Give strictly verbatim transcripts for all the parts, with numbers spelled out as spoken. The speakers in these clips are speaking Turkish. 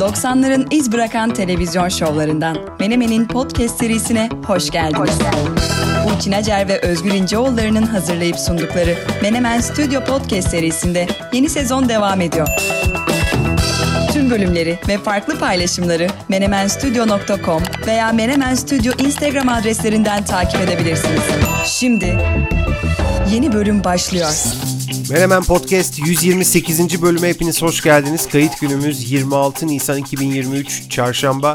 doksanların iz bırakan televizyon şovlarından Menemen'in podcast serisine hoş geldiniz. Hoş geldiniz. Burçin Acer ve Özgür İnceoğulları'nın hazırlayıp sundukları Menemen Studio Podcast serisinde yeni sezon devam ediyor. Tüm bölümleri ve farklı paylaşımları menemen studio nokta com veya Menemen Studio Instagram adreslerinden takip edebilirsiniz. Şimdi yeni bölüm başlıyor. Menemen Podcast yüz yirmi sekizinci bölüme hepiniz hoş geldiniz. Kayıt günümüz yirmi altı Nisan iki bin yirmi üç Çarşamba.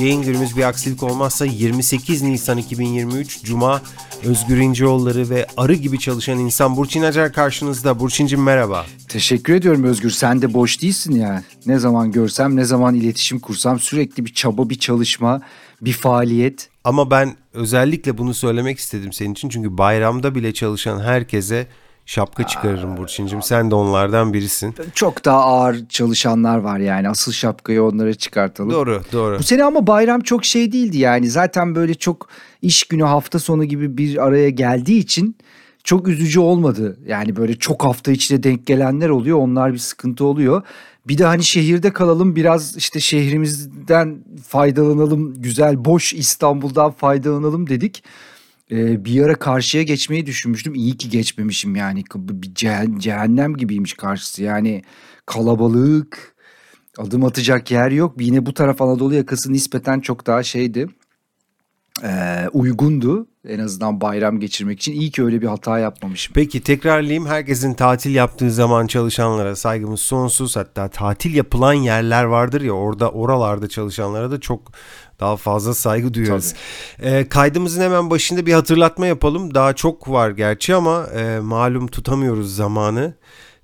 Yayın günümüz bir aksilik olmazsa yirmi sekiz Nisan iki bin yirmi üç Cuma. Özgür İnceoğulları ve arı gibi çalışan insan Burçin Acar karşınızda. Burçin'cim merhaba. Teşekkür ediyorum Özgür. Sen de boş değilsin ya. Ne zaman görsem, ne zaman iletişim kursam sürekli bir çaba, bir çalışma, bir faaliyet. Ama ben özellikle bunu söylemek istedim senin için. Çünkü bayramda bile çalışan herkese şapka çıkarırım Burçin'cim. Sen de onlardan birisin. Çok daha ağır çalışanlar var yani. Asıl şapkayı onlara çıkartalım. Doğru, doğru. Bu sene ama bayram çok şey değildi yani. Zaten böyle çok iş günü, hafta sonu gibi bir araya geldiği için çok üzücü olmadı. Yani böyle çok hafta içine denk gelenler oluyor. Onlar bir sıkıntı oluyor. Bir de hani şehirde kalalım, biraz işte şehrimizden faydalanalım. Güzel, boş İstanbul'dan faydalanalım dedik. Bir ara karşıya geçmeyi düşünmüştüm. İyi ki geçmemişim yani. Bir cehennem gibiymiş karşısı. Yani kalabalık, adım atacak yer yok. Yine bu taraf Anadolu yakası nispeten çok daha şeydi. Ee, uygundu en azından bayram geçirmek için. İyi ki öyle bir hata yapmamışım. Peki tekrarlayayım. Herkesin tatil yaptığı zaman çalışanlara saygımız sonsuz. Hatta tatil yapılan yerler vardır ya, orada oralarda çalışanlara da çok daha fazla saygı duyuyoruz. E, kaydımızın hemen başında bir hatırlatma yapalım. Daha çok var gerçi ama e, malum tutamıyoruz zamanı.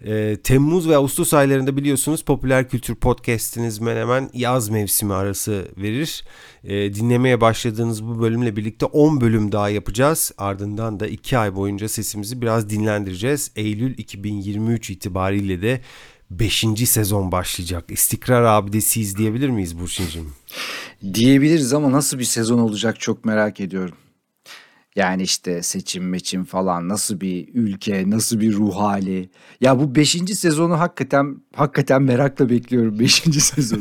E, Temmuz ve Ağustos aylarında biliyorsunuz popüler kültür podcast'iniz Menemen yaz mevsimi arası verir. E, dinlemeye başladığınız bu bölümle birlikte on bölüm daha yapacağız. Ardından da iki ay boyunca sesimizi biraz dinlendireceğiz. Eylül iki bin yirmi üç itibariyle de beşinci sezon başlayacak. İstikrar abidesiyiz diyebilir miyiz Burçin'cim? Diyebiliriz ama nasıl bir sezon olacak çok merak ediyorum. Yani işte seçim meçim falan, nasıl bir ülke, nasıl bir ruh hali. Ya bu beşinci sezonu hakikaten hakikaten merakla bekliyorum beşinci sezonu.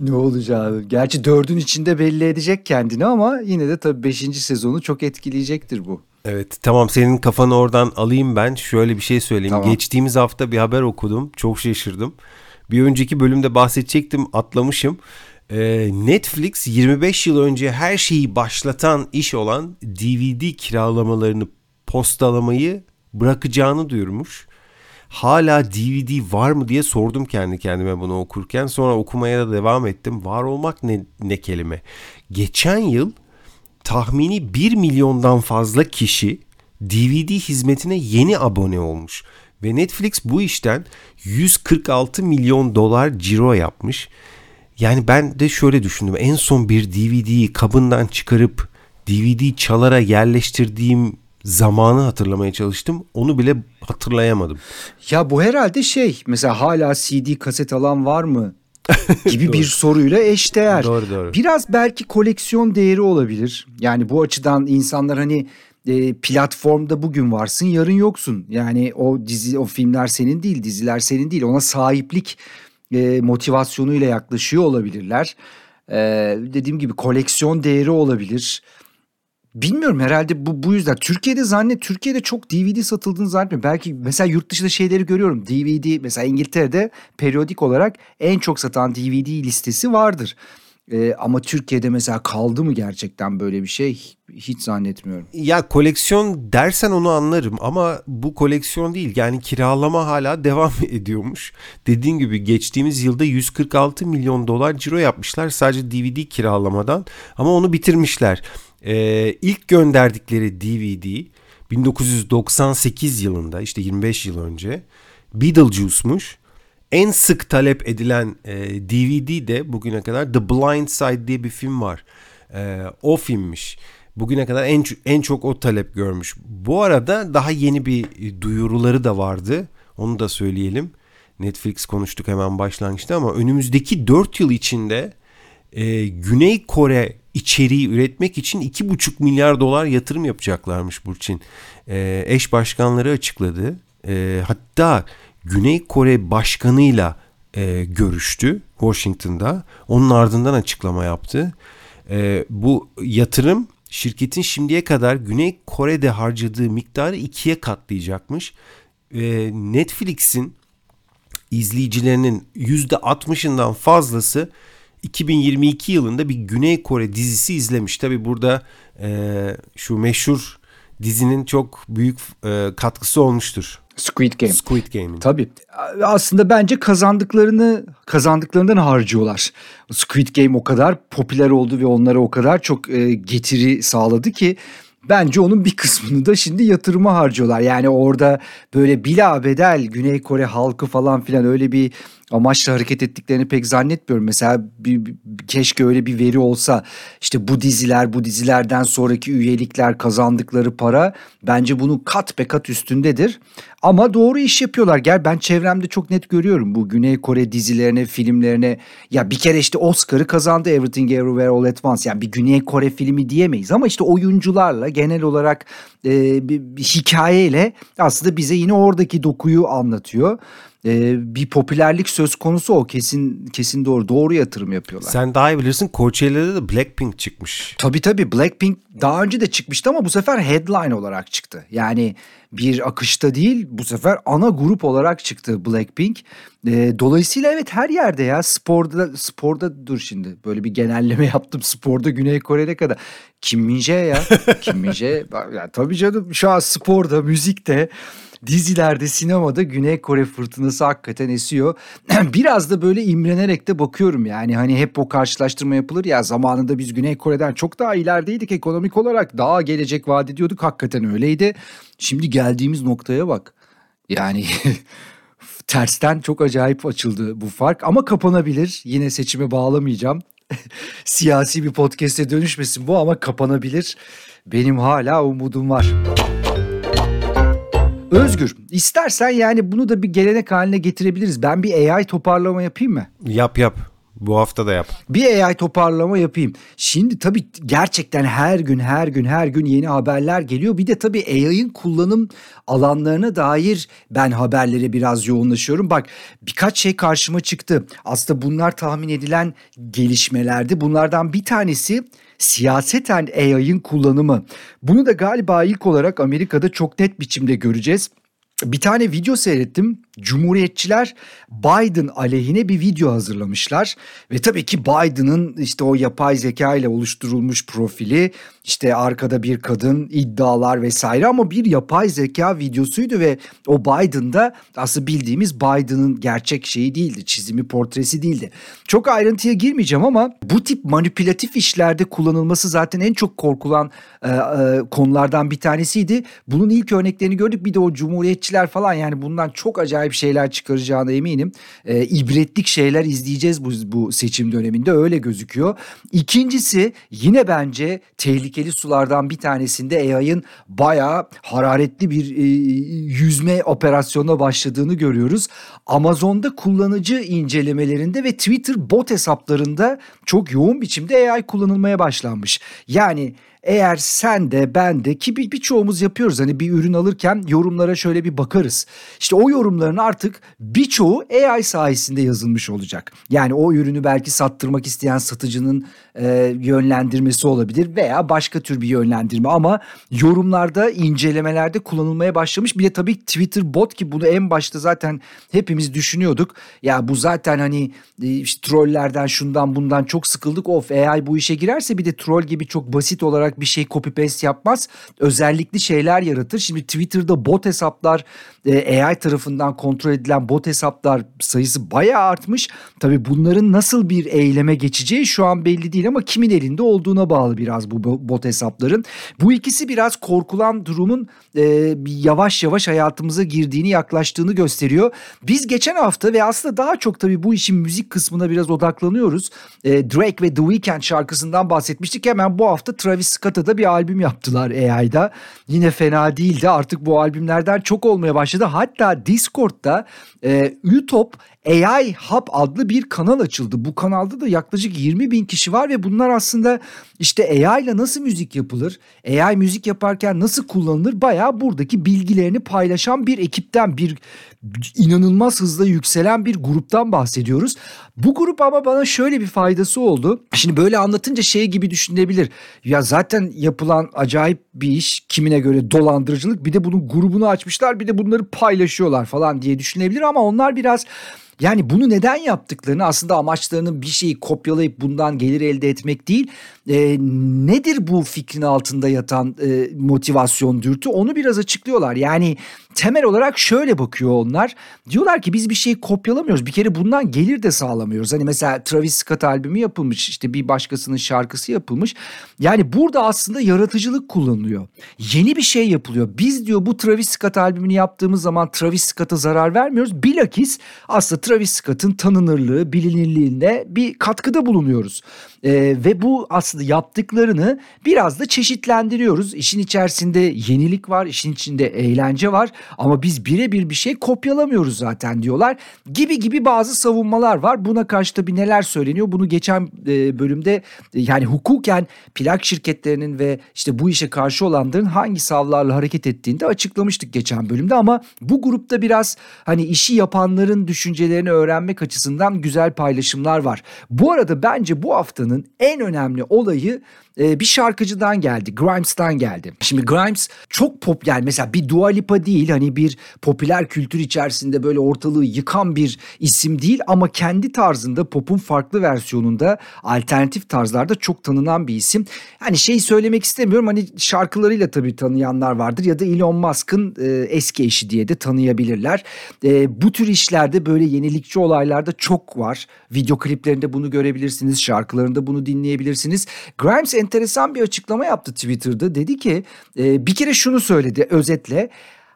Ne olacağını. Gerçi dördün içinde belli edecek kendini ama yine de tabii beşinci sezonu çok etkileyecektir bu. Evet tamam, senin kafanı oradan alayım ben. Şöyle bir şey söyleyeyim. Tamam. Geçtiğimiz hafta bir haber okudum. Çok şaşırdım. Bir önceki bölümde bahsedecektim, atlamışım. Ee, Netflix yirmi beş yıl önce her şeyi başlatan iş olan D V D kiralamalarını postalamayı bırakacağını duyurmuş. Hala D V D var mı diye sordum kendi kendime bunu okurken. Sonra okumaya da devam ettim. Var olmak ne, ne kelime. Geçen yıl tahmini bir milyondan fazla kişi D V D hizmetine yeni abone olmuş. Ve Netflix bu işten yüz kırk altı milyon dolar ciro yapmış. Yani ben de şöyle düşündüm. En son bir D V D'yi kabından çıkarıp D V D çalara yerleştirdiğim zamanı hatırlamaya çalıştım. Onu bile hatırlayamadım. Ya bu herhalde şey, mesela hala C D kaset alan var mı gibi bir soruyla eşdeğer. Doğru, doğru. Biraz belki koleksiyon değeri olabilir. Yani bu açıdan insanlar hani e, platformda bugün varsın, yarın yoksun. Yani o dizi, o filmler senin değil, diziler senin değil. Ona sahiplik e, motivasyonuyla yaklaşıyor olabilirler. E, dediğim gibi koleksiyon değeri olabilir. Bilmiyorum, herhalde bu bu yüzden. Türkiye'de zannet Türkiye'de çok D V D satıldığını zannetmiyorum. Belki mesela yurt dışında şeyleri görüyorum. D V D mesela İngiltere'de periyodik olarak en çok satan D V D listesi vardır. Ee, ama Türkiye'de mesela kaldı mı gerçekten böyle bir şey? Hiç zannetmiyorum. Ya koleksiyon dersen onu anlarım ama bu koleksiyon değil. Yani kiralama hala devam ediyormuş. Dediğin gibi geçtiğimiz yılda yüz kırk altı milyon dolar ciro yapmışlar sadece D V D kiralamadan ama onu bitirmişler. Ee, ilk gönderdikleri D V D bin dokuz yüz doksan sekiz yılında, işte yirmi beş yıl önce, Beetlejuice'muş. En sık talep edilen e, D V D de bugüne kadar The Blind Side diye bir film var. E, o filmmiş. Bugüne kadar en en çok o talep görmüş. Bu arada daha yeni bir duyuruları da vardı. Onu da söyleyelim. Netflix konuştuk hemen başlangıçta ama önümüzdeki dört yıl içinde e, Güney Kore içeriği üretmek için iki buçuk milyar dolar yatırım yapacaklarmış Burçin. E, eş başkanları açıkladı. E, hatta Güney Kore başkanıyla e, görüştü Washington'da. Onun ardından açıklama yaptı. E, bu yatırım şirketin şimdiye kadar Güney Kore'de harcadığı miktarı ikiye katlayacakmış. E, Netflix'in izleyicilerinin yüzde altmışından fazlası iki bin yirmi iki yılında bir Güney Kore dizisi izlemiş. Tabii burada e, şu meşhur dizinin çok büyük e, katkısı olmuştur. Squid Game. Squid Game'in. Tabii. Aslında bence kazandıklarını kazandıklarından harcıyorlar. Squid Game o kadar popüler oldu ve onlara o kadar çok e, getiri sağladı ki bence onun bir kısmını da şimdi yatırıma harcıyorlar. Yani orada böyle bilabedel Güney Kore halkı falan filan öyle bir amaçla hareket ettiklerini pek zannetmiyorum. Mesela bir, bir, keşke öyle bir veri olsa, işte bu diziler, bu dizilerden sonraki üyelikler, kazandıkları para bence bunun kat be kat üstündedir. Ama doğru iş yapıyorlar. Gel ben çevremde çok net görüyorum bu Güney Kore dizilerine, filmlerine. Ya bir kere işte Oscar'ı kazandı Everything Everywhere All At Once. Yani bir Güney Kore filmi diyemeyiz ama işte oyuncularla genel olarak e, bir, bir hikayeyle aslında bize yine oradaki dokuyu anlatıyor. Ee, bir popülerlik söz konusu, o kesin kesin doğru doğru yatırım yapıyorlar. Sen daha iyi bilirsin, Coachella'da da Blackpink çıkmış. Tabii tabii Blackpink daha önce de çıkmıştı ama bu sefer headline olarak çıktı. Yani bir akışta değil, bu sefer ana grup olarak çıktı Blackpink. Ee, dolayısıyla evet her yerde ya sporda sporda dur şimdi böyle bir genelleme yaptım, sporda Güney Kore'ye kadar. Kim Min-jae ya Kim Min-jae ya, tabii canım şu an sporda, müzikte, dizilerde, sinemada Güney Kore fırtınası hakikaten esiyor. Biraz da böyle imrenerek de bakıyorum yani, hani hep o karşılaştırma yapılır ya, zamanında biz Güney Kore'den çok daha ilerideydik ekonomik olarak, daha gelecek vaat ediyorduk, hakikaten öyleydi. Şimdi geldiğimiz noktaya bak yani. Tersten çok acayip açıldı bu fark ama kapanabilir, yine seçime bağlamayacağım. Siyasi bir podcast'e dönüşmesin bu ama kapanabilir, benim hala umudum var. Özgür, istersen yani bunu da bir gelenek haline getirebiliriz. Ben bir A I toparlama yapayım mı? Yap yap. Bu hafta da yap. Bir A I toparlama yapayım. Şimdi tabii gerçekten her gün her gün her gün yeni haberler geliyor. Bir de tabii A I'ın kullanım alanlarına dair ben haberlere biraz yoğunlaşıyorum. Bak birkaç şey karşıma çıktı. Aslında bunlar tahmin edilen gelişmelerdi. Bunlardan bir tanesi siyaseten A I'ın kullanımı. Bunu da galiba ilk olarak Amerika'da çok net biçimde göreceğiz. Bir tane video seyrettim. Cumhuriyetçiler Biden aleyhine bir video hazırlamışlar. Ve tabii ki Biden'ın işte o yapay zeka ile oluşturulmuş profili, işte arkada bir kadın, iddialar vesaire, ama bir yapay zeka videosuydu ve o Biden'da aslında bildiğimiz Biden'ın gerçek şeyi değildi, çizimi, portresi değildi. Çok ayrıntıya girmeyeceğim ama bu tip manipülatif işlerde kullanılması zaten en çok korkulan e, e, konulardan bir tanesiydi. Bunun ilk örneklerini gördük. Bir de o cumhuriyetçiler falan, yani bundan çok acayip bir şeyler çıkaracağına eminim. E, ibretlik şeyler izleyeceğiz bu, bu seçim döneminde, öyle gözüküyor. İkincisi yine bence tehlikeli sulardan bir tanesinde A I'ın bayağı hararetli bir e, yüzme operasyonuna başladığını görüyoruz. Amazon'da kullanıcı incelemelerinde ve Twitter bot hesaplarında çok yoğun biçimde A I kullanılmaya başlanmış. Yani eğer sen de ben de, ki birçoğumuz yapıyoruz, hani bir ürün alırken yorumlara şöyle bir bakarız. İşte o yorumların artık birçoğu A I sayesinde yazılmış olacak. Yani o ürünü belki sattırmak isteyen satıcının e, yönlendirmesi olabilir veya başka tür bir yönlendirme, ama yorumlarda, incelemelerde kullanılmaya başlamış. Bir de tabii Twitter bot, ki bunu en başta zaten hepimiz düşünüyorduk. Ya bu zaten hani işte trollerden, şundan bundan çok sıkıldık. Of, A I bu işe girerse bir de troll gibi çok basit olarak bir şey copy paste yapmaz, özellikli şeyler yaratır. Şimdi Twitter'da bot hesaplar, A I tarafından kontrol edilen bot hesaplar sayısı bayağı artmış. Tabii bunların nasıl bir eyleme geçeceği şu an belli değil ama kimin elinde olduğuna bağlı biraz bu bot hesapların. Bu ikisi biraz korkulan durumun e, yavaş yavaş hayatımıza girdiğini, yaklaştığını gösteriyor. Biz geçen hafta ve aslında daha çok tabii bu işin müzik kısmına biraz odaklanıyoruz. E, Drake ve The Weeknd şarkısından bahsetmiştik. Hemen bu hafta Travis Scott'a da bir albüm yaptılar A I'da. Yine fena değildi. Artık bu albümlerden çok olmaya başladı. Hatta Discord'da e, YouTube A I Hub adlı bir kanal açıldı. Bu kanalda da yaklaşık yirmi bin kişi var ve bunlar aslında işte A I ile nasıl müzik yapılır, A I müzik yaparken nasıl kullanılır bayağı buradaki bilgilerini paylaşan bir ekipten, bir inanılmaz hızla yükselen bir gruptan bahsediyoruz. Bu grup ama bana şöyle bir faydası oldu. Şimdi böyle anlatınca şey gibi düşünülebilir. Ya zaten yapılan acayip bir iş, kimine göre dolandırıcılık, bir de bunun grubunu açmışlar, bir de bunları paylaşıyorlar falan diye düşünülebilir ama onlar biraz... Yani bunu neden yaptıklarını, aslında amaçlarının bir şeyi kopyalayıp bundan gelir elde etmek değil. E, nedir bu fikrin altında yatan e, motivasyon, dürtü, onu biraz açıklıyorlar. Yani temel olarak şöyle bakıyor onlar. Diyorlar ki biz bir şeyi kopyalamıyoruz. Bir kere bundan gelir de sağlamıyoruz. Hani mesela Travis Scott albümü yapılmış, işte bir başkasının şarkısı yapılmış. Yani burada aslında yaratıcılık kullanılıyor. Yeni bir şey yapılıyor. Biz diyor bu Travis Scott albümünü yaptığımız zaman Travis Scott'a zarar vermiyoruz. Bilakis aslında Travis Scott'ın tanınırlığı, bilinirliğine bir katkıda bulunuyoruz. Ee, ve bu aslında yaptıklarını biraz da çeşitlendiriyoruz. İşin içerisinde yenilik var, işin içinde eğlence var ama biz birebir bir şey kopyalamıyoruz zaten diyorlar. Gibi gibi bazı savunmalar var. Buna karşı tabii neler söyleniyor? Bunu geçen e, bölümde yani hukuken plak şirketlerinin ve işte bu işe karşı olanların hangi savlarla hareket ettiğini de açıklamıştık geçen bölümde ama bu grupta biraz hani işi yapanların düşünce öğrenmek açısından güzel paylaşımlar var. Bu arada bence bu haftanın en önemli olayı bir şarkıcıdan geldi. Grimes'tan geldi. Şimdi Grimes çok pop, yani mesela bir Dua Lipa değil, hani bir popüler kültür içerisinde böyle ortalığı yıkan bir isim değil ama kendi tarzında popun farklı versiyonunda, alternatif tarzlarda çok tanınan bir isim. Hani şey söylemek istemiyorum, hani şarkılarıyla tabii tanıyanlar vardır ya da Elon Musk'ın eski eşi diye de tanıyabilirler. Bu tür işlerde böyle yenilikçi olaylarda çok var. Video kliplerinde bunu görebilirsiniz, şarkılarında bunu dinleyebilirsiniz. Grimes enteresan bir açıklama yaptı Twitter'da. Dedi ki e, bir kere şunu söyledi özetle.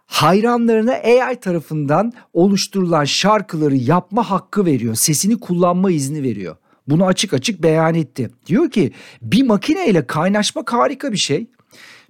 Hayranlarına A I tarafından oluşturulan şarkıları yapma hakkı veriyor. Sesini kullanma izni veriyor. Bunu açık açık beyan etti. Diyor ki bir makineyle kaynaşmak harika bir şey.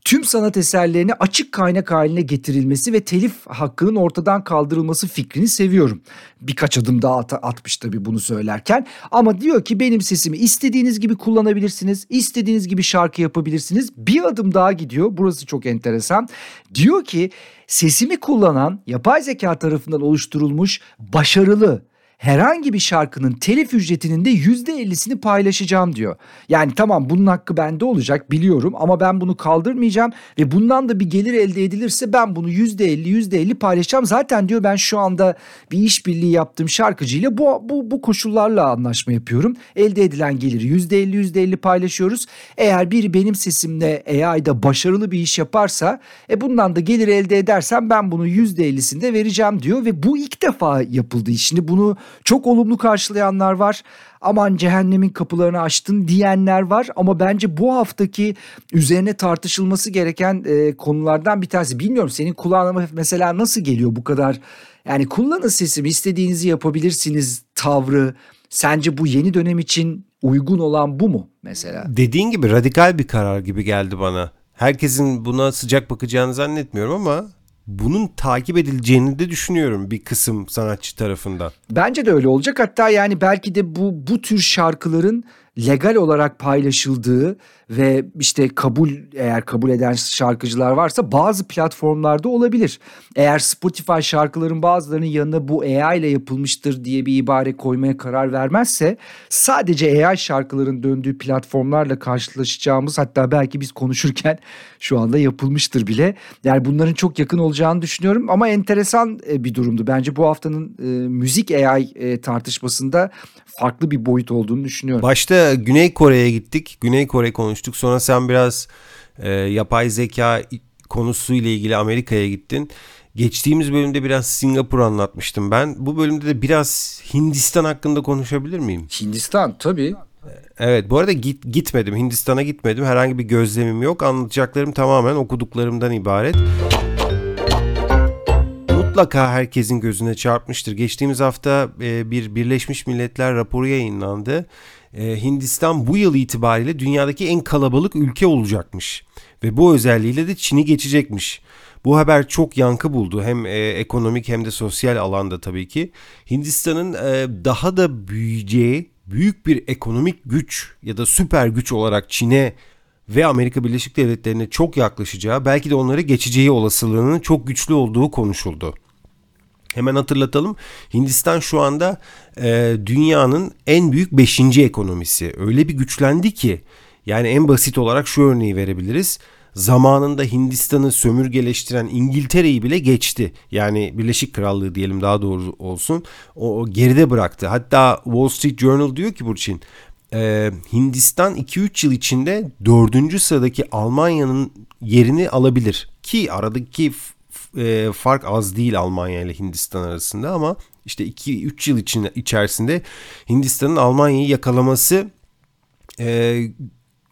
Tüm sanat eserlerine açık kaynak haline getirilmesi ve telif hakkının ortadan kaldırılması fikrini seviyorum. Birkaç adım daha at- atmış tabii bunu söylerken. Ama diyor ki benim sesimi istediğiniz gibi kullanabilirsiniz, istediğiniz gibi şarkı yapabilirsiniz. Bir adım daha gidiyor. Burası çok enteresan. Diyor ki sesimi kullanan yapay zeka tarafından oluşturulmuş başarılı herhangi bir şarkının telif ücretinin de yüzde ellisini paylaşacağım diyor. Yani tamam, bunun hakkı bende olacak biliyorum ama ben bunu kaldırmayacağım ve bundan da bir gelir elde edilirse ben bunu yüzde elli yüzde elli paylaşacağım. Zaten diyor ben şu anda bir işbirliği yaptığım şarkıcıyla bu bu bu koşullarla anlaşma yapıyorum. Elde edilen geliri yüzde elli yüzde elli paylaşıyoruz. Eğer biri benim sesimle A I'da başarılı bir iş yaparsa e bundan da gelir elde edersem ben bunu yüzde ellisini de vereceğim diyor ve bu ilk defa yapıldı. Şimdi bunu çok olumlu karşılayanlar var. Aman cehennemin kapılarını açtın diyenler var. Ama bence bu haftaki üzerine tartışılması gereken e, konulardan bir tanesi. Bilmiyorum senin kulağına mesela nasıl geliyor bu kadar? Yani kullanın sesimi, istediğinizi yapabilirsiniz tavrı. Sence bu yeni dönem için uygun olan bu mu mesela? Dediğin gibi radikal bir karar gibi geldi bana. Herkesin buna sıcak bakacağını zannetmiyorum ama... Bunun takip edileceğini de düşünüyorum bir kısım sanatçı tarafından. Bence de öyle olacak. Hatta yani belki de bu bu tür şarkıların legal olarak paylaşıldığı ve işte kabul, eğer kabul eden şarkıcılar varsa bazı platformlarda olabilir. Eğer Spotify şarkıların bazılarının yanına bu A I ile yapılmıştır diye bir ibare koymaya karar vermezse sadece A I şarkıların döndüğü platformlarla karşılaşacağımız, hatta belki biz konuşurken şu anda yapılmıştır bile. Yani bunların çok yakın olacağını düşünüyorum ama enteresan bir durumdu. Bence bu haftanın e, müzik A I e, tartışmasında farklı bir boyut olduğunu düşünüyorum. Başta Güney Kore'ye gittik. Güney Kore konuştuk. Sonra sen biraz e, yapay zeka konusuyla ilgili Amerika'ya gittin. Geçtiğimiz bölümde biraz Singapur anlatmıştım ben. Bu bölümde de biraz Hindistan hakkında konuşabilir miyim? Hindistan tabii. Evet, bu arada git, gitmedim. Hindistan'a gitmedim. Herhangi bir gözlemim yok. Anlatacaklarım tamamen okuduklarımdan ibaret. Mutlaka herkesin gözüne çarpmıştır. Geçtiğimiz hafta e, bir Birleşmiş Milletler raporu yayınlandı. Hindistan bu yıl itibariyle dünyadaki en kalabalık ülke olacakmış ve bu özelliğiyle de Çin'i geçecekmiş. Bu haber çok yankı buldu. Hem e, ekonomik hem de sosyal alanda tabii ki. Hindistan'ın e, daha da büyüyeceği büyük bir ekonomik güç ya da süper güç olarak Çin'e ve Amerika Birleşik Devletleri'ne çok yaklaşacağı, belki de onları geçeceği olasılığının çok güçlü olduğu konuşuldu. Hemen hatırlatalım. Hindistan şu anda e, dünyanın en büyük beşinci ekonomisi. Öyle bir güçlendi ki, yani en basit olarak şu örneği verebiliriz. Zamanında Hindistan'ı sömürgeleştiren İngiltere'yi bile geçti. Yani Birleşik Krallığı diyelim daha doğru olsun. O, o geride bıraktı. Hatta Wall Street Journal diyor ki Burçin, e, Hindistan iki üç yıl içinde dördüncü sıradaki Almanya'nın yerini alabilir. Ki aradaki E, fark az değil Almanya ile Hindistan arasında, ama işte iki üç yıl için, içerisinde Hindistan'ın Almanya'yı yakalaması e,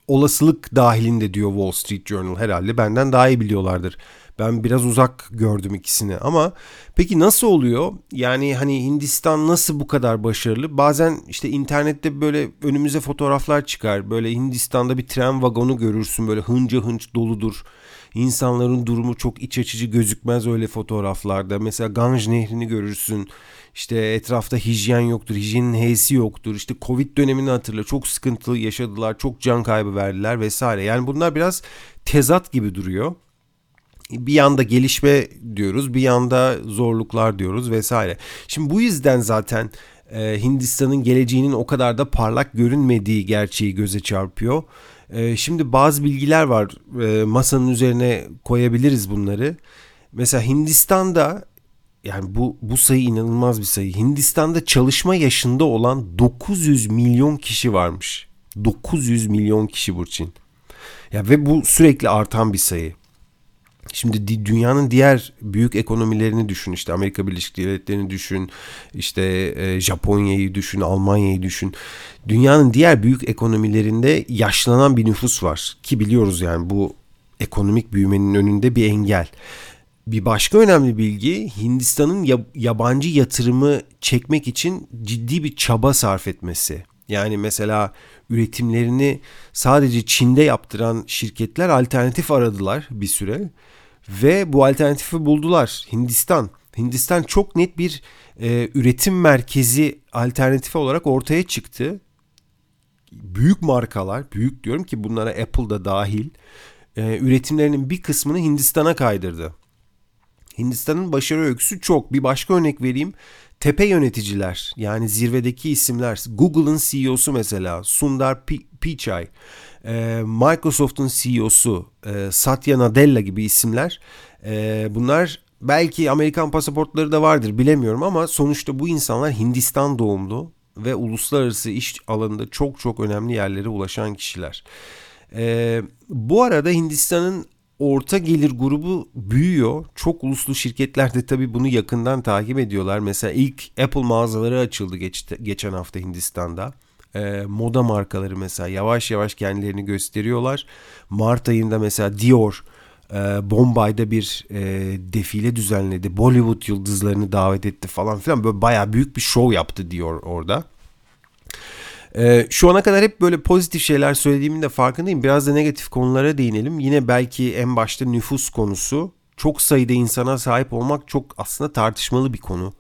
olasılık dahilinde diyor Wall Street Journal. Herhalde benden daha iyi biliyorlardır. Ben biraz uzak gördüm ikisini, ama peki nasıl oluyor? Yani hani Hindistan nasıl bu kadar başarılı? Bazen işte internette böyle önümüze fotoğraflar çıkar. Böyle Hindistan'da bir tren vagonu görürsün, böyle hınca hınç doludur. İnsanların durumu çok iç açıcı gözükmez öyle fotoğraflarda. Mesela Ganj Nehri'ni görürsün. İşte etrafta hijyen yoktur, hijyenin heysi yoktur. İşte Covid dönemini hatırla, çok sıkıntılı yaşadılar, çok can kaybı verdiler vesaire. Yani bunlar biraz tezat gibi duruyor. Bir yanda gelişme diyoruz, bir yanda zorluklar diyoruz vesaire. Şimdi bu yüzden zaten e, Hindistan'ın geleceğinin o kadar da parlak görünmediği gerçeği göze çarpıyor. E, şimdi bazı bilgiler var, e, masanın üzerine koyabiliriz bunları. Mesela Hindistan'da, yani bu bu sayı inanılmaz bir sayı. Hindistan'da çalışma yaşında olan dokuz yüz milyon kişi varmış. dokuz yüz milyon kişi Burçin. Ya ve bu sürekli artan bir sayı. Şimdi dünyanın diğer büyük ekonomilerini düşün, işte Amerika Birleşik Devletleri'ni düşün, işte Japonya'yı düşün, Almanya'yı düşün. Dünyanın diğer büyük ekonomilerinde yaşlanan bir nüfus var ki biliyoruz, yani bu ekonomik büyümenin önünde bir engel. Bir başka önemli bilgi, Hindistan'ın yabancı yatırımı çekmek için ciddi bir çaba sarf etmesi. Yani mesela üretimlerini sadece Çin'de yaptıran şirketler alternatif aradılar bir süre ve bu alternatifi buldular. Hindistan. Hindistan çok net bir e, üretim merkezi alternatifi olarak ortaya çıktı. Büyük markalar, büyük diyorum ki bunlara Apple da dahil, e, üretimlerinin bir kısmını Hindistan'a kaydırdı. Hindistan'ın başarı öyküsü çok. Bir başka örnek vereyim. Tepe yöneticiler, yani zirvedeki isimler, Google'ın C E O'su mesela Sundar Pichai, Microsoft'un C E O'su Satya Nadella gibi isimler, bunlar belki Amerikan pasaportları da vardır bilemiyorum, ama sonuçta bu insanlar Hindistan doğumlu ve uluslararası iş alanında çok çok önemli yerlere ulaşan kişiler. Bu arada Hindistan'ın orta gelir grubu büyüyor. Çok uluslu şirketler de tabii bunu yakından takip ediyorlar. Mesela ilk Apple mağazaları açıldı geç, geçen hafta Hindistan'da. E, moda markaları mesela yavaş yavaş kendilerini gösteriyorlar. Mart ayında mesela Dior e, Bombay'da bir e, defile düzenledi. Bollywood yıldızlarını davet etti falan filan. Böyle bayağı büyük bir şov yaptı Dior orada. Ee, şu ana kadar hep böyle pozitif şeyler söylediğimin de farkındayım. Biraz da negatif konulara değinelim. Yine belki en başta nüfus konusu. Çok sayıda insana sahip olmak çok aslında tartışmalı bir konu.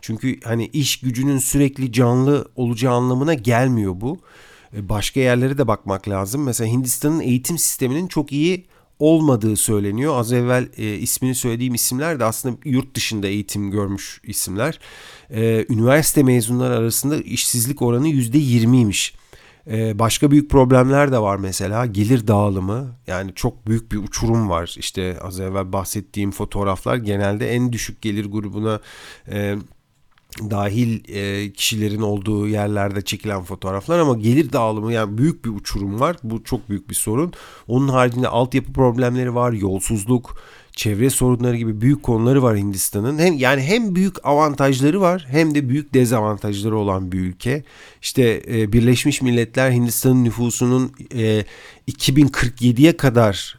Çünkü hani iş gücünün sürekli canlı olacağı anlamına gelmiyor bu. Başka yerlere de bakmak lazım. Mesela Hindistan'ın eğitim sisteminin çok iyi olmadığı söyleniyor. Az evvel e, ismini söylediğim isimler de aslında yurt dışında eğitim görmüş isimler. E, üniversite mezunları arasında işsizlik oranı yüzde yirmiymiş. E, başka büyük problemler de var mesela. Gelir dağılımı, yani çok büyük bir uçurum var. İşte az evvel bahsettiğim fotoğraflar genelde en düşük gelir grubuna E, dahil e, kişilerin olduğu yerlerde çekilen fotoğraflar, ama gelir dağılımı, yani büyük bir uçurum var. Bu çok büyük bir sorun. Onun haricinde altyapı problemleri var, yolsuzluk, çevre sorunları gibi büyük konuları var Hindistan'ın. Hem yani hem büyük avantajları var hem de büyük dezavantajları olan bir ülke. İşte e, Birleşmiş Milletler Hindistan'ın nüfusunun e, iki bin kırk yediye kadar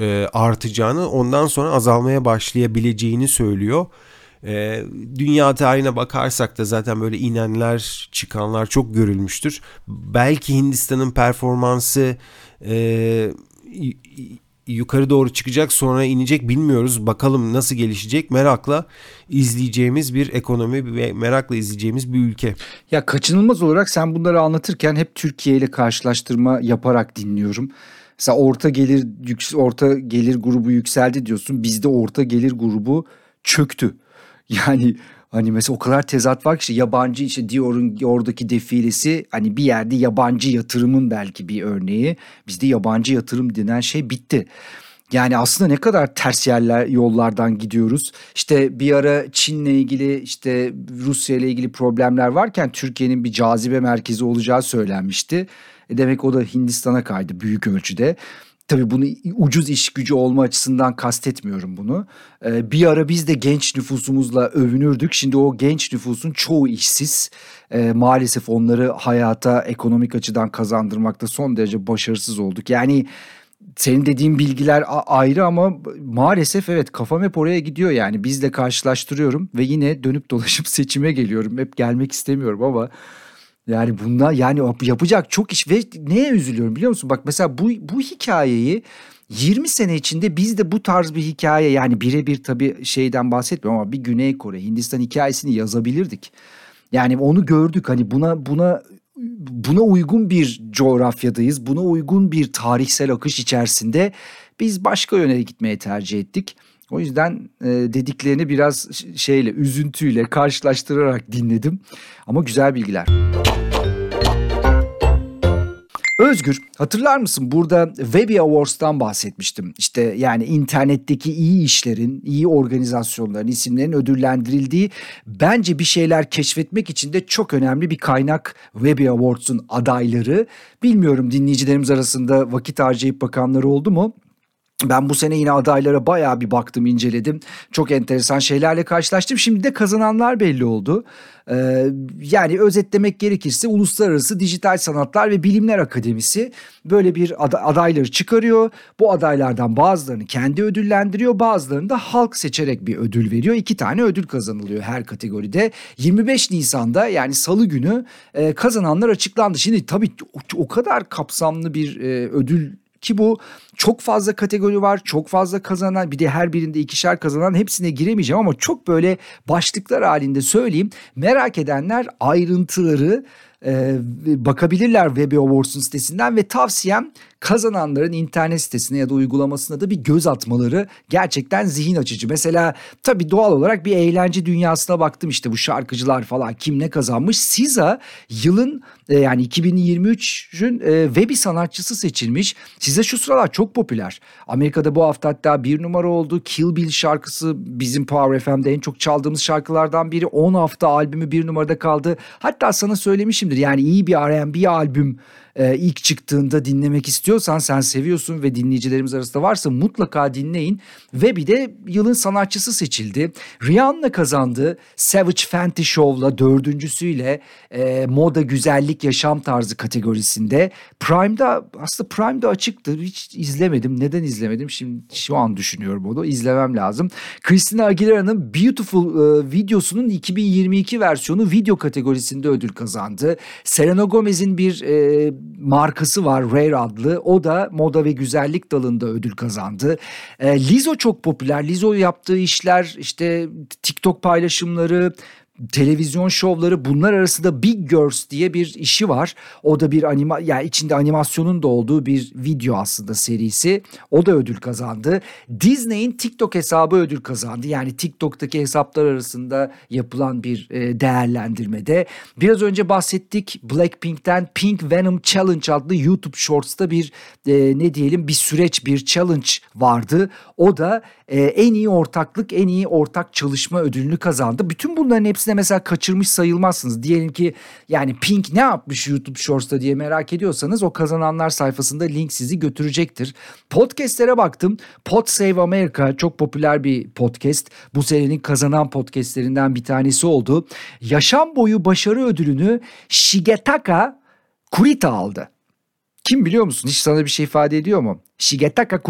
e, artacağını, ondan sonra azalmaya başlayabileceğini söylüyor. Ee, dünya tarihine bakarsak da zaten böyle inenler çıkanlar çok görülmüştür. Belki Hindistan'ın performansı e, yukarı doğru çıkacak, sonra inecek, bilmiyoruz. Bakalım nasıl gelişecek, merakla izleyeceğimiz bir ekonomi ve merakla izleyeceğimiz bir ülke. Ya kaçınılmaz olarak sen bunları anlatırken hep Türkiye ile karşılaştırma yaparak dinliyorum. Mesela orta gelir orta gelir grubu yükseldi diyorsun. Bizde orta gelir grubu çöktü. Yani hani mesela o kadar tezat var ki işte yabancı, işte Dior'un oradaki defilesi hani bir yerde yabancı yatırımın belki bir örneği. Bizde yabancı yatırım denen şey bitti. Yani aslında ne kadar ters yerler, yollardan gidiyoruz. İşte bir ara Çin'le ilgili, işte Rusya'yla ilgili problemler varken Türkiye'nin bir cazibe merkezi olacağı söylenmişti. E demek o da Hindistan'a kaydı büyük ölçüde. Tabii bunu ucuz iş gücü olma açısından kastetmiyorum bunu. Ee, bir ara biz de genç nüfusumuzla övünürdük. Şimdi o genç nüfusun çoğu işsiz. Ee, maalesef onları hayata ekonomik açıdan kazandırmakta son derece başarısız olduk. Yani senin dediğin bilgiler ayrı ama maalesef evet, kafam hep oraya gidiyor yani. Bizle karşılaştırıyorum ve yine dönüp dolaşıp seçime geliyorum. Hep gelmek istemiyorum ama... Yani bundan, yani yapacak çok iş ve neye üzülüyorum biliyor musun? Bak mesela bu bu hikayeyi yirmi sene içinde biz de bu tarz bir hikaye, yani birebir tabii şeyden bahsetmiyorum ama bir Güney Kore, Hindistan hikayesini yazabilirdik. Yani onu gördük, hani buna buna buna uygun bir coğrafyadayız. Buna uygun bir tarihsel akış içerisinde biz başka yöne gitmeye tercih ettik. O yüzden e, dediklerini biraz şeyle, üzüntüyle karşılaştırarak dinledim. Ama güzel bilgiler. Özgür, hatırlar mısın? Burada Webby Awards'tan bahsetmiştim. İşte yani internetteki iyi işlerin, iyi organizasyonların, isimlerin ödüllendirildiği, bence bir şeyler keşfetmek için de çok önemli bir kaynak Webby Awards'un adayları. Bilmiyorum, dinleyicilerimiz arasında vakit harcayıp bakanlar oldu mu? Ben bu sene yine adaylara bayağı bir baktım, inceledim. Çok enteresan şeylerle karşılaştım. Şimdi de kazananlar belli oldu. Ee, yani özetlemek gerekirse Uluslararası Dijital Sanatlar ve Bilimler Akademisi böyle bir ad- adayları çıkarıyor. Bu adaylardan bazılarını kendi ödüllendiriyor. Bazılarını da halk seçerek bir ödül veriyor. İki tane ödül kazanılıyor her kategoride. yirmi beş Nisan'da, yani salı günü e, kazananlar açıklandı. Şimdi tabii o kadar kapsamlı bir e, ödül ki bu, çok fazla kategori var, çok fazla kazanan, bir de her birinde ikişer kazanan, hepsine giremeyeceğim ama çok böyle başlıklar halinde söyleyeyim. Merak edenler ayrıntıları e, bakabilirler Webby Awards'un sitesinden ve tavsiyem kazananların internet sitesine ya da uygulamasına da bir göz atmaları, gerçekten zihin açıcı. Mesela tabii doğal olarak bir eğlence dünyasına baktım, işte bu şarkıcılar falan kim ne kazanmış. Siza yılın e, yani iki bin yirmi üçün e, Webby sanatçısı seçilmiş. Siza şu sıralar çok popüler. Amerika'da bu hafta hatta bir numara oldu. Kill Bill şarkısı bizim Power F M'de en çok çaldığımız şarkılardan biri. on hafta albümü bir numarada kaldı. Hatta sana söylemişimdir, yani iyi bir R and B albüm e, ilk çıktığında dinlemek istiyorsan, sen seviyorsun ve dinleyicilerimiz arasında varsa mutlaka dinleyin. Ve bir de yılın sanatçısı seçildi. Rihanna kazandı. Savage Fenty Show'la dördüncüsüyle e, moda, güzellik, yaşam tarzı kategorisinde. Prime'da, aslında Prime'da açıktı. Hiç izlemedim. Neden izlemedim? Şimdi şu an düşünüyorum onu. İzlemem lazım. Christina Aguilera'nın Beautiful e, videosunun iki bin yirmi iki versiyonu video kategorisinde ödül kazandı. Selena Gomez'in bir e, markası var, Rare adlı. O da moda ve güzellik dalında ödül kazandı. E, Lizzo çok popüler. Lizzo yaptığı işler, işte TikTok paylaşımları, televizyon şovları, bunlar arasında Big Girls diye bir işi var. O da bir anima, yani içinde animasyonun da olduğu bir video aslında serisi. O da ödül kazandı. Disney'in TikTok hesabı ödül kazandı. Yani TikTok'taki hesaplar arasında yapılan bir değerlendirmede. Biraz önce bahsettik, Blackpink'ten Pink Venom Challenge adlı YouTube Shorts'ta bir ne diyelim bir süreç, bir challenge vardı. O da en iyi ortaklık, en iyi ortak çalışma ödülünü kazandı. Bütün bunların hepsini mesela kaçırmış sayılmazsınız. Diyelim ki yani Pink ne yapmış YouTube Shorts'ta diye merak ediyorsanız o kazananlar sayfasında link sizi götürecektir. Podcast'lere baktım. Pod Save America çok popüler bir podcast. Bu senenin kazanan podcastlerinden bir tanesi oldu. Yaşam boyu başarı ödülünü Shigetaka Kurita aldı. Kim biliyor musun? Hiç sana bir şey ifade ediyor mu? Shigetaka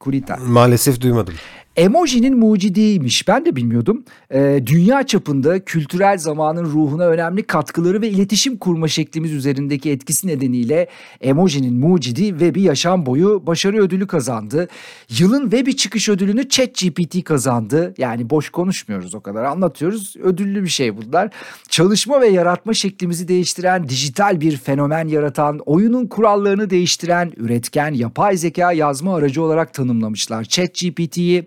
Kurita. Maalesef duymadım. Emoji'nin mucidiymiş. Ben de bilmiyordum. Ee, dünya çapında kültürel zamanın ruhuna önemli katkıları ve iletişim kurma şeklimiz üzerindeki etkisi nedeniyle Emoji'nin mucidi Webby yaşam boyu başarı ödülü kazandı. Yılın Webby çıkış ödülünü ChatGPT kazandı. Yani boş konuşmuyoruz, o kadar anlatıyoruz. Ödüllü bir şey bunlar. Çalışma ve yaratma şeklimizi değiştiren, dijital bir fenomen yaratan, oyunun kurallarını değiştiren, üretken, yapay zeka yazma aracı olarak tanımlamışlar ChatGPT'yi.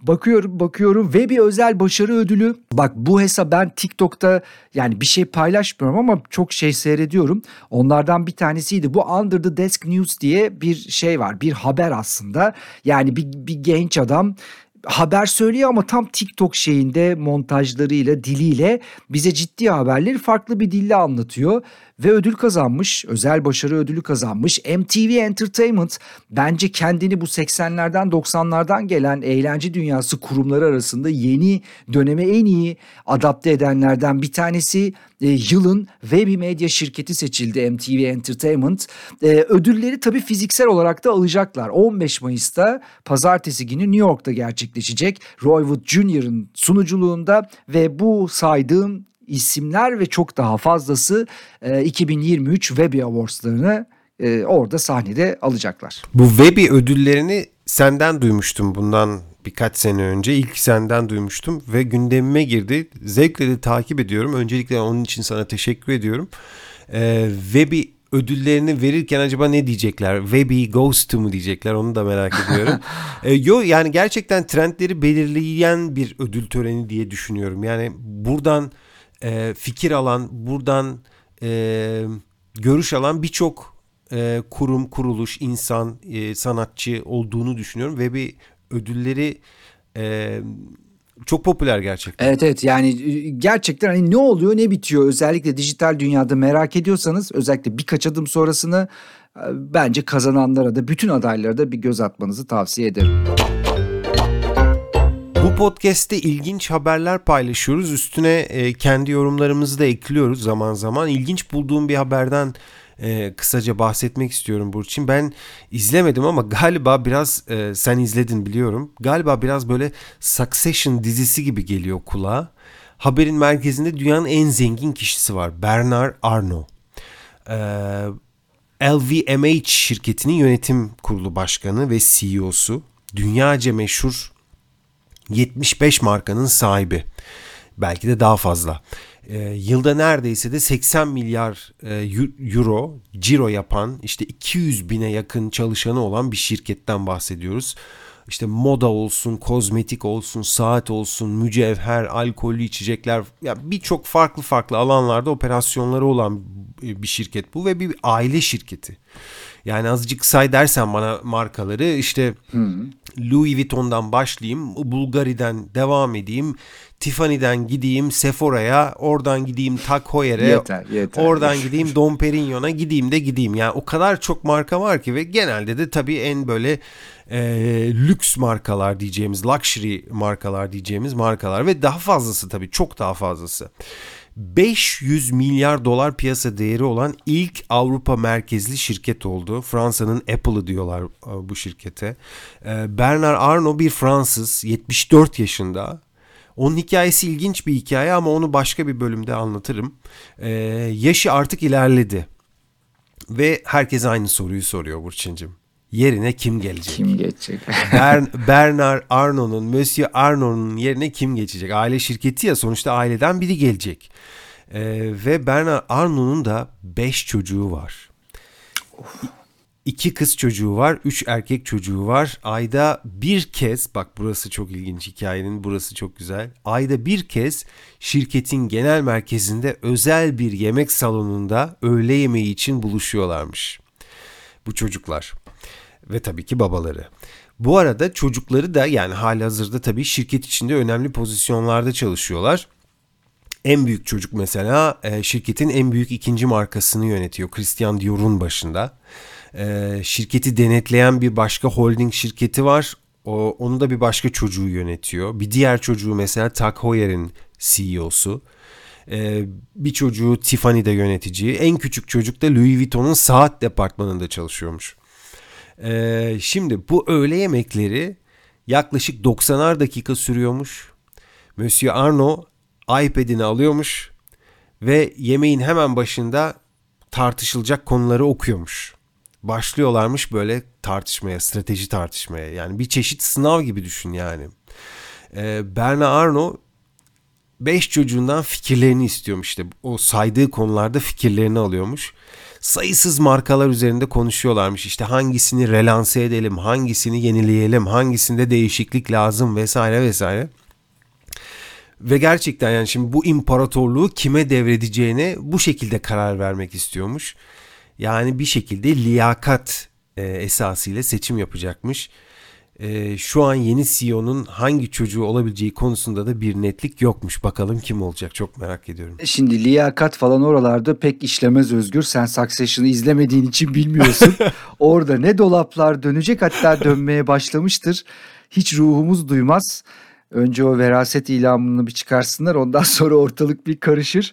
Bakıyorum bakıyorum Webby özel başarı ödülü. Bak bu hesap, ben TikTok'ta yani bir şey paylaşmıyorum ama çok şey seyrediyorum. Onlardan bir tanesiydi. Bu Under the Desk News diye bir şey var. Bir haber aslında. Yani bir, bir genç adam haber söylüyor ama tam TikTok şeyinde, montajlarıyla, diliyle bize ciddi haberleri farklı bir dille anlatıyor. Ve ödül kazanmış, özel başarı ödülü kazanmış. M T V Entertainment bence kendini bu seksenlerden doksanlardan gelen eğlence dünyası kurumları arasında yeni döneme en iyi adapte edenlerden bir tanesi. E, yılın Webby Medya şirketi seçildi M T V Entertainment. E, ödülleri tabii fiziksel olarak da alacaklar. on beş Mayıs'ta pazartesi günü New York'ta gerçekleşecek. Roy Wood Junior'ın sunuculuğunda ve bu saydığım İsimler ve çok daha fazlası iki bin yirmi üç Webby Awards'larını orada sahnede alacaklar. Bu Webby ödüllerini senden duymuştum bundan birkaç sene önce. İlk senden duymuştum ve gündemime girdi. Zevkle de takip ediyorum. Öncelikle onun için sana teşekkür ediyorum. Ee, Webby ödüllerini verirken acaba ne diyecekler? Webby goes to mu diyecekler? Onu da merak ediyorum. e, yo yani gerçekten trendleri belirleyen bir ödül töreni diye düşünüyorum. Yani buradan E, fikir alan, buradan e, görüş alan birçok e, kurum, kuruluş, insan, e, sanatçı olduğunu düşünüyorum. Ve bir ödülleri e, çok popüler gerçekten. Evet evet, yani gerçekten hani ne oluyor ne bitiyor, özellikle dijital dünyada merak ediyorsanız, özellikle birkaç adım sonrasını bence kazananlara da bütün adaylara da bir göz atmanızı tavsiye ederim. Bu podcast'te ilginç haberler paylaşıyoruz. Üstüne e, kendi yorumlarımızı da ekliyoruz zaman zaman. İlginç bulduğum bir haberden e, kısaca bahsetmek istiyorum Burçin. Ben izlemedim ama galiba biraz e, sen izledin biliyorum. Galiba biraz böyle Succession dizisi gibi geliyor kulağa. Haberin merkezinde dünyanın en zengin kişisi var. Bernard Arnault. E, L V M H şirketinin yönetim kurulu başkanı ve C E O'su. Dünyaca meşhur yetmiş beş markanın sahibi. Belki de daha fazla. E, yılda neredeyse de seksen milyar e, euro ciro yapan, işte iki yüz bine yakın çalışanı olan bir şirketten bahsediyoruz. İşte moda olsun, kozmetik olsun, saat olsun, mücevher, alkollü içecekler, ya birçok farklı farklı alanlarda operasyonları olan bir şirket bu ve bir aile şirketi. Yani azıcık say dersen bana markaları, işte hmm. Louis Vuitton'dan başlayayım, Bulgari'den devam edeyim, Tiffany'den gideyim Sephora'ya, oradan gideyim Tag Heuer'e, yeter, yeter, oradan yeter. gideyim Dom Perignon'a, gideyim de gideyim. Yani o kadar çok marka var ki ve genelde de tabii en böyle e, lüks markalar diyeceğimiz, luxury markalar diyeceğimiz markalar ve daha fazlası, tabii çok daha fazlası. beş yüz milyar dolar piyasa değeri olan ilk Avrupa merkezli şirket oldu. Fransa'nın Apple'ı diyorlar bu şirkete. Bernard Arnault bir Fransız, yetmiş dört yaşında. Onun hikayesi ilginç bir hikaye ama onu başka bir bölümde anlatırım. Yaşı artık ilerledi. Ve herkes aynı soruyu soruyor Burçin'cim. Yerine kim gelecek? Kim geçecek? Bern, Bernard Arnault'un, Monsieur Arnault'un yerine kim geçecek? Aile şirketi ya, sonuçta aileden biri gelecek. Ee, ve Bernard Arnault'un da beş çocuğu var. Of. İki kız çocuğu var, üç erkek çocuğu var. Ayda bir kez, bak burası çok ilginç hikayenin, burası çok güzel. Ayda bir kez şirketin genel merkezinde özel bir yemek salonunda öğle yemeği için buluşuyorlarmış bu çocuklar. Ve tabii ki babaları. Bu arada çocukları da, yani hali hazırda tabii şirket içinde önemli pozisyonlarda çalışıyorlar. En büyük çocuk mesela şirketin en büyük ikinci markasını yönetiyor. Christian Dior'un başında. Şirketi denetleyen bir başka holding şirketi var. Onu da bir başka çocuğu yönetiyor. Bir diğer çocuğu mesela Tag Heuer'in C E O'su. Bir çocuğu Tiffany'de yönetici. En küçük çocuk da Louis Vuitton'un saat departmanında çalışıyormuş. Ee, şimdi bu öğle yemekleri yaklaşık doksanar dakika sürüyormuş. Monsieur Arnault iPad'ini alıyormuş ve yemeğin hemen başında tartışılacak konuları okuyormuş. Başlıyorlarmış böyle tartışmaya, strateji tartışmaya. Yani bir çeşit sınav gibi düşün yani. Ee, Bernard Arnault beş çocuğundan fikirlerini istiyormuş işte. O saydığı konularda fikirlerini alıyormuş. Sayısız markalar üzerinde konuşuyorlarmış. İşte hangisini relanse edelim, hangisini yenileyelim, hangisinde değişiklik lazım vesaire vesaire. Ve gerçekten yani şimdi bu imparatorluğu kime devredeceğine bu şekilde karar vermek istiyormuş. Yani bir şekilde liyakat e, esasıyla seçim yapacakmış. E, şu an yeni C E O'nun hangi çocuğu olabileceği konusunda da bir netlik yokmuş. Bakalım kim olacak, çok merak ediyorum. Şimdi liyakat falan oralarda pek işlemez Özgür. Sen Succession'ı izlemediğin için bilmiyorsun. Orada ne dolaplar dönecek, hatta dönmeye başlamıştır. Hiç ruhumuz duymaz. Önce o veraset ilamını bir çıkarsınlar, ondan sonra ortalık bir karışır.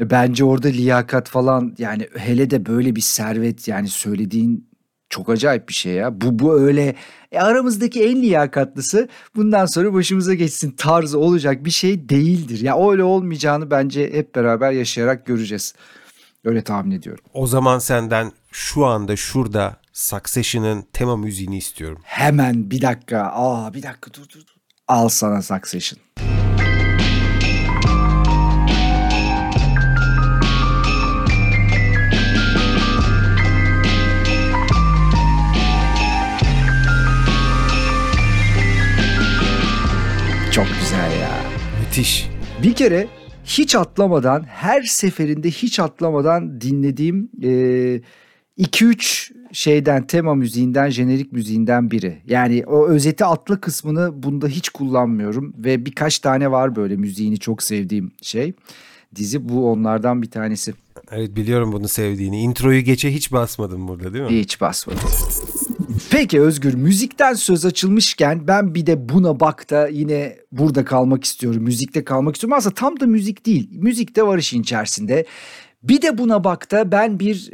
Bence orada liyakat falan, yani hele de böyle bir servet, yani söylediğin çok acayip bir şey ya. Bu bu öyle e, aramızdaki en liyakatlısı bundan sonra başımıza geçsin tarzı olacak bir şey değildir. Ya yani öyle olmayacağını bence hep beraber yaşayarak göreceğiz. Öyle tahmin ediyorum. O zaman senden şu anda şurada Succession'ın tema müziğini istiyorum. Hemen bir dakika. Aa bir dakika dur dur. dur. Al sana Succession. Çok güzel ya. Müthiş. Bir kere hiç atlamadan, her seferinde hiç atlamadan dinlediğim iki üç e, şeyden, tema müziğinden, jenerik müziğinden biri. Yani o özeti atla kısmını bunda hiç kullanmıyorum ve birkaç tane var böyle müziğini çok sevdiğim şey. Dizi bu onlardan bir tanesi. Evet biliyorum bunu sevdiğini. Introyu geçe hiç basmadım burada değil mi? Hiç basmadım. Peki Özgür, müzikten söz açılmışken ben bir de buna bak da yine burada kalmak istiyorum. Müzikte kalmak istiyorum. Aslında tam da müzik değil. Müzik de var işin içerisinde. Bir de buna bak da ben bir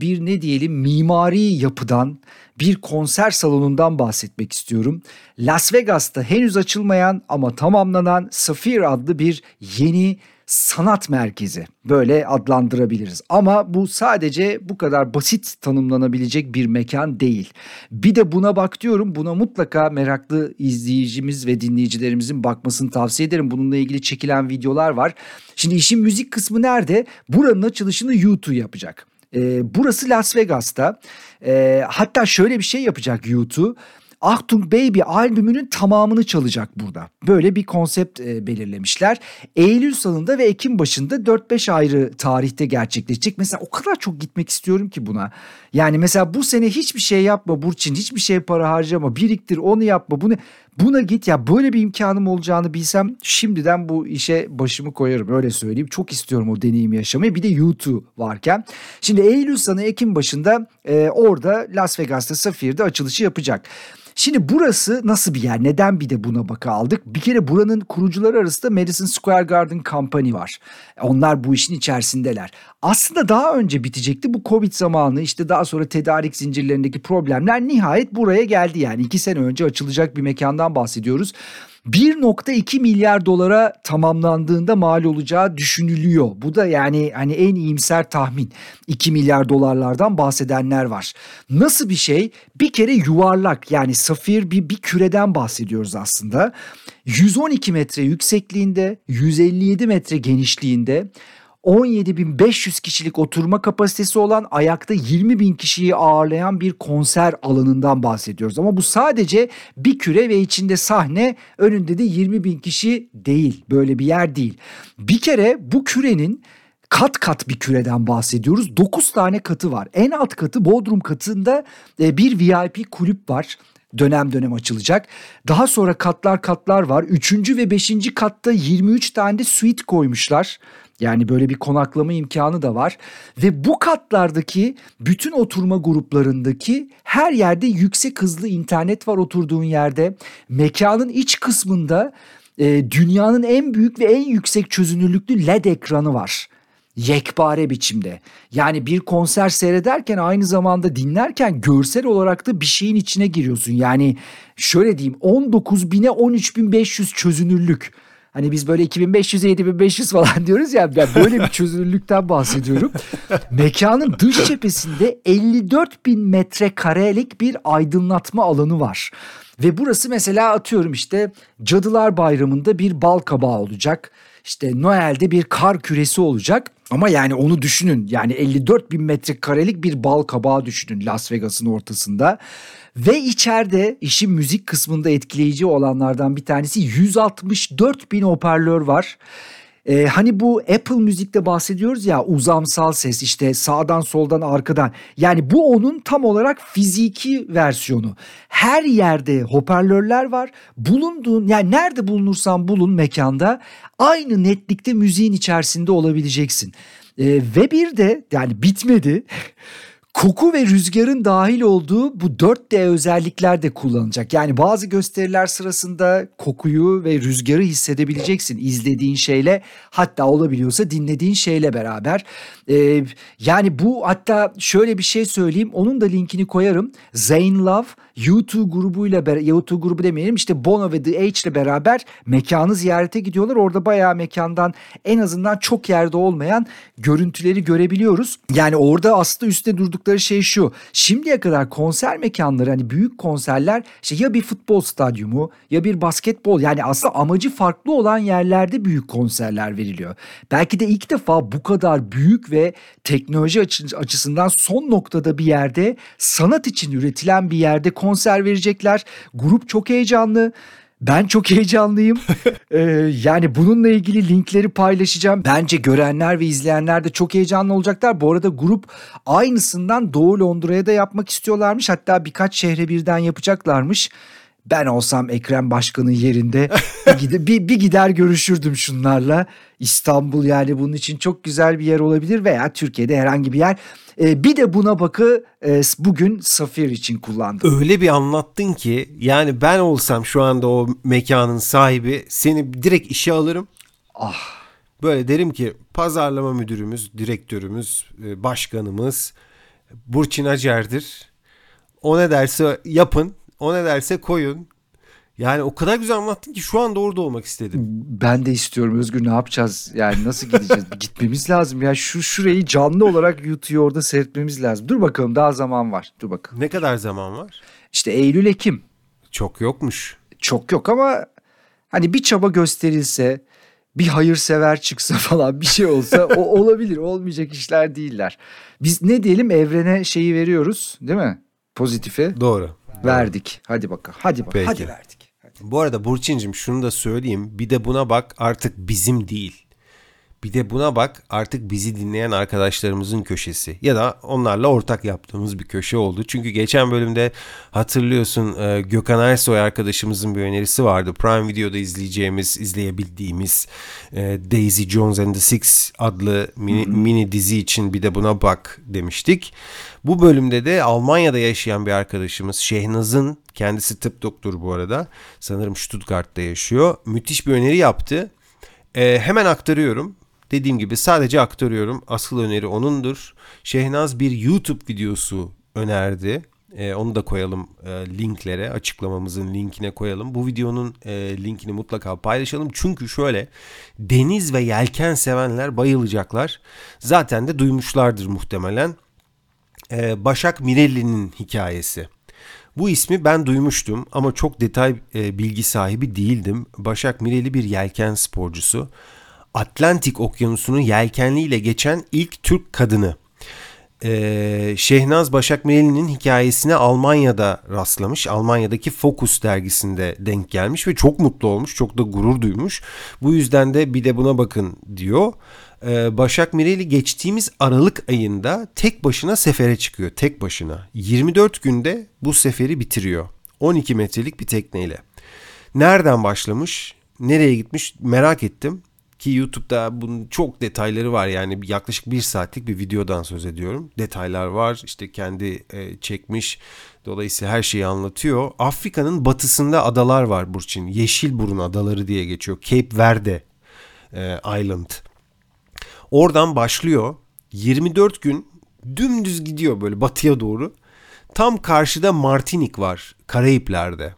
bir ne diyelim mimari yapıdan, bir konser salonundan bahsetmek istiyorum. Las Vegas'ta henüz açılmayan ama tamamlanan Sphere adlı bir yeni sanat merkezi, böyle adlandırabiliriz. Ama bu sadece bu kadar basit tanımlanabilecek bir mekan değil. Bir de buna bak diyorum. Buna mutlaka meraklı izleyicimiz ve dinleyicilerimizin bakmasını tavsiye ederim. Bununla ilgili çekilen videolar var. Şimdi işin müzik kısmı nerede? Buranın açılışını YouTube yapacak. Ee, burası Las Vegas'ta. Ee, hatta şöyle bir şey yapacak YouTube. Achtung Baby albümünün tamamını çalacak burada. Böyle bir konsept e, belirlemişler. Eylül sonunda ve Ekim başında dört beş ayrı tarihte gerçekleşecek. Mesela o kadar çok gitmek istiyorum ki buna. Yani mesela bu sene hiçbir şey yapma Burçin, hiçbir şeye para harcama, biriktir, onu yapma, bunu buna git. Ya böyle bir imkanım olacağını bilsem şimdiden bu işe başımı koyarım, öyle söyleyeyim. Çok istiyorum o deneyimi yaşamayı. Bir de YouTube varken. Şimdi Eylül sonu Ekim başında e, orada Las Vegas'ta Sphere'de açılışı yapacak. Şimdi burası nasıl bir yer? Neden bir de buna baka aldık? Bir kere buranın kurucuları arasında Madison Square Garden Company var. Onlar bu işin içerisindeler. Aslında daha önce bitecekti bu Covid zamanı. İşte daha sonra tedarik zincirlerindeki problemler nihayet buraya geldi. Yani iki sene önce açılacak bir mekandan bahsediyoruz. bir virgül iki milyar dolara tamamlandığında mal olacağı düşünülüyor. Bu da yani hani en iyimser tahmin. iki milyar dolarlardan bahsedenler var. Nasıl bir şey? Bir kere yuvarlak, yani safir bir, bir küreden bahsediyoruz aslında. yüz on iki metre yüksekliğinde, yüz elli yedi metre genişliğinde, on yedi bin beş yüz kişilik oturma kapasitesi olan, ayakta yirmi bin kişiyi ağırlayan bir konser alanından bahsediyoruz. Ama bu sadece bir küre ve içinde sahne, önünde de yirmi bin kişi değil. Böyle bir yer değil. Bir kere bu kürenin kat kat bir küreden bahsediyoruz. dokuz tane katı var. En alt katı, bodrum katında bir V I P kulüp var. Dönem dönem açılacak. Daha sonra katlar katlar var. Üçüncü ve beşinci katta yirmi üç tane de suite koymuşlar. Yani böyle bir konaklama imkanı da var. Ve bu katlardaki bütün oturma gruplarındaki her yerde yüksek hızlı internet var oturduğun yerde. Mekanın iç kısmında e, dünyanın en büyük ve en yüksek çözünürlüklü L E D ekranı var. yekpare biçimde. Yani bir konser seyrederken aynı zamanda dinlerken görsel olarak da bir şeyin içine giriyorsun. Yani şöyle diyeyim, on dokuz bine on üç bin beş yüz çözünürlük. Hani biz böyle iki bin beş yüze yedi bin beş yüz falan diyoruz ya, ben böyle bir çözünürlükten bahsediyorum. Mekanın dış cephesinde elli dört bin metrekarelik bir aydınlatma alanı var. Ve burası mesela atıyorum işte Cadılar Bayramı'nda bir bal kabağı olacak. İşte Noel'de bir kar küresi olacak. Ama yani onu düşünün. Yani elli dört bin metrekarelik bir bal kabağı düşünün Las Vegas'ın ortasında. Ve içeride işin müzik kısmında etkileyici olanlardan bir tanesi yüz altmış dört bin hoparlör var. Ee, hani bu Apple müzikte bahsediyoruz ya, uzamsal ses işte sağdan soldan arkadan. Yani bu onun tam olarak fiziki versiyonu. Her yerde hoparlörler var. Bulunduğun, yani nerede bulunursan bulun mekanda aynı netlikte müziğin içerisinde olabileceksin. Ee, ve bir de yani bitmedi. Koku ve rüzgarın dahil olduğu bu dört D özellikler de kullanılacak. Yani bazı gösteriler sırasında kokuyu ve rüzgarı hissedebileceksin izlediğin şeyle, hatta olabiliyorsa dinlediğin şeyle beraber. Ee, yani bu, hatta şöyle bir şey söyleyeyim, onun da linkini koyarım. Zane Love YouTube grubuyla, YouTube grubu demeyelim işte, Bono ve The H ile beraber mekanı ziyarete gidiyorlar. Orada bayağı mekandan en azından çok yerde olmayan görüntüleri görebiliyoruz. Yani orada aslında üstte durduk şey şu. Şimdiye kadar konser mekanları, hani büyük konserler işte ya bir futbol stadyumu ya bir basketbol, yani aslında amacı farklı olan yerlerde büyük konserler veriliyor. Belki de ilk defa bu kadar büyük ve teknoloji açısından son noktada bir yerde, sanat için üretilen bir yerde konser verecekler. Grup çok heyecanlı. Ben çok heyecanlıyım. ee, yani bununla ilgili linkleri paylaşacağım. Bence görenler ve izleyenler de çok heyecanlı olacaklar. Bu arada grup aynısından Doğu Londra'ya da yapmak istiyorlarmış. Hatta birkaç şehre birden yapacaklarmış. Ben olsam Ekrem Başkan'ın yerinde bir, bir gider görüşürdüm şunlarla. İstanbul yani bunun için çok güzel bir yer olabilir veya Türkiye'de herhangi bir yer. Ee, bir de buna bakı e, bugün Safir için kullandım. Öyle bir anlattın ki yani ben olsam şu anda o mekanın sahibi, seni direkt işe alırım. Ah. Böyle derim ki pazarlama müdürümüz, direktörümüz, başkanımız Burçin Acer'dir. O ne derse yapın. O ne derse koyun. Yani o kadar güzel anlattın ki şu anda orada olmak istedim. Ben de istiyorum Özgür, ne yapacağız? Yani nasıl gideceğiz? Gitmemiz lazım ya. Şu şurayı canlı olarak YouTube'yu orada seyretmemiz lazım. Dur bakalım, daha zaman var. Dur bakalım. Ne kadar zaman var? İşte Eylül, Ekim. Çok yokmuş. Çok yok ama hani bir çaba gösterilse, bir hayırsever çıksa falan, bir şey olsa o olabilir. Olmayacak işler değiller. Biz ne diyelim, evrene şeyi veriyoruz değil mi? Pozitifi. Doğru. Verdik. Hadi bakalım. Hadi bakalım. Hadi verdik. Hadi. Bu arada Burçin'cim şunu da söyleyeyim. Bir de buna bak, artık bizim değil. Bir de buna bak, artık bizi dinleyen arkadaşlarımızın köşesi. Ya da onlarla ortak yaptığımız bir köşe oldu. Çünkü geçen bölümde hatırlıyorsun Gökhan Ersoy arkadaşımızın bir önerisi vardı. Prime Video'da izleyeceğimiz, izleyebildiğimiz Daisy Jones and the Six adlı mini, mini dizi için bir de buna bak demiştik. Bu bölümde de Almanya'da yaşayan bir arkadaşımız Şehnaz'ın, kendisi tıp doktoru bu arada, sanırım Stuttgart'ta yaşıyor, müthiş bir öneri yaptı. Ee, hemen aktarıyorum. Dediğim gibi sadece aktarıyorum. Asıl öneri onundur. Şehnaz bir YouTube videosu önerdi. Ee, onu da koyalım e, linklere. Açıklamamızın linkine koyalım. Bu videonun e, linkini mutlaka paylaşalım. Çünkü şöyle, deniz ve yelken sevenler bayılacaklar. Zaten de duymuşlardır muhtemelen. Ee, Başak Mirelli'nin hikayesi. Bu ismi ben duymuştum ama çok detay e, bilgi sahibi değildim. Başak Mirelli bir yelken sporcusu. Atlantik Okyanusu'nu yelkenliyle geçen ilk Türk kadını. Ee, Şehnaz Başak Mirelli'nin hikayesine Almanya'da rastlamış. Almanya'daki Focus dergisinde denk gelmiş ve çok mutlu olmuş. Çok da gurur duymuş. Bu yüzden de bir de buna bakın diyor. Ee, Başak Mirelli geçtiğimiz Aralık ayında tek başına sefere çıkıyor. Tek başına. yirmi dört günde bu seferi bitiriyor. on iki metrelik bir tekneyle. Nereden başlamış? Nereye gitmiş? Merak ettim. Ki YouTube'da bunun çok detayları var, yani yaklaşık bir saatlik bir videodan söz ediyorum. Detaylar var, işte kendi çekmiş, dolayısıyla her şeyi anlatıyor. Afrika'nın batısında adalar var Burçin. Yeşilburun Adaları diye geçiyor. Cape Verde Island. Oradan başlıyor. yirmi dört gün dümdüz gidiyor böyle batıya doğru. Tam karşıda Martinik var, Karayipler'de.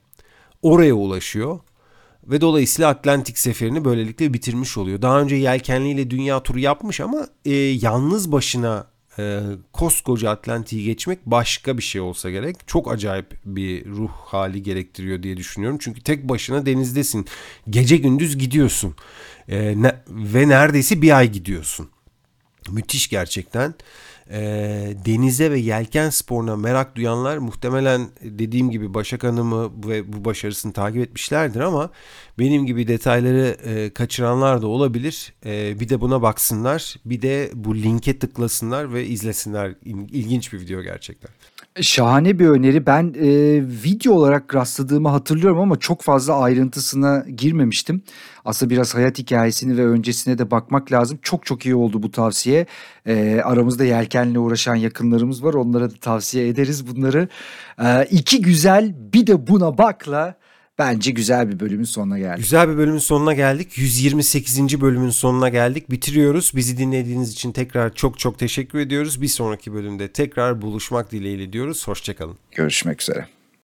Oraya ulaşıyor ve dolayısıyla Atlantik seferini böylelikle bitirmiş oluyor. Daha önce yelkenliyle dünya turu yapmış ama e, yalnız başına e, koskoca Atlantik'i geçmek başka bir şey olsa gerek. Çok acayip bir ruh hali gerektiriyor diye düşünüyorum. Çünkü tek başına denizdesin. Gece gündüz gidiyorsun e, ne, ve neredeyse bir ay gidiyorsun. Müthiş gerçekten. E, denize ve yelken sporuna merak duyanlar muhtemelen dediğim gibi Başak Hanım'ı ve bu başarısını takip etmişlerdir ama benim gibi detayları e, kaçıranlar da olabilir. E, bir de buna baksınlar, bir de bu linke tıklasınlar ve izlesinler. İlginç bir video gerçekten. Şahane bir öneri. Ben e, video olarak rastladığımı hatırlıyorum ama çok fazla ayrıntısına girmemiştim. Aslında biraz hayat hikayesini ve öncesine de bakmak lazım. Çok çok iyi oldu bu tavsiye. E, aramızda yelkenle uğraşan yakınlarımız var. Onlara da tavsiye ederiz bunları. E, iki güzel bir de buna bakla. Bence güzel bir bölümün sonuna geldik. Güzel bir bölümün sonuna geldik. yüz yirmi sekizinci bölümün sonuna geldik. Bitiriyoruz. Bizi dinlediğiniz için tekrar çok çok teşekkür ediyoruz. Bir sonraki bölümde tekrar buluşmak dileğiyle diyoruz. Hoşçakalın. Görüşmek üzere.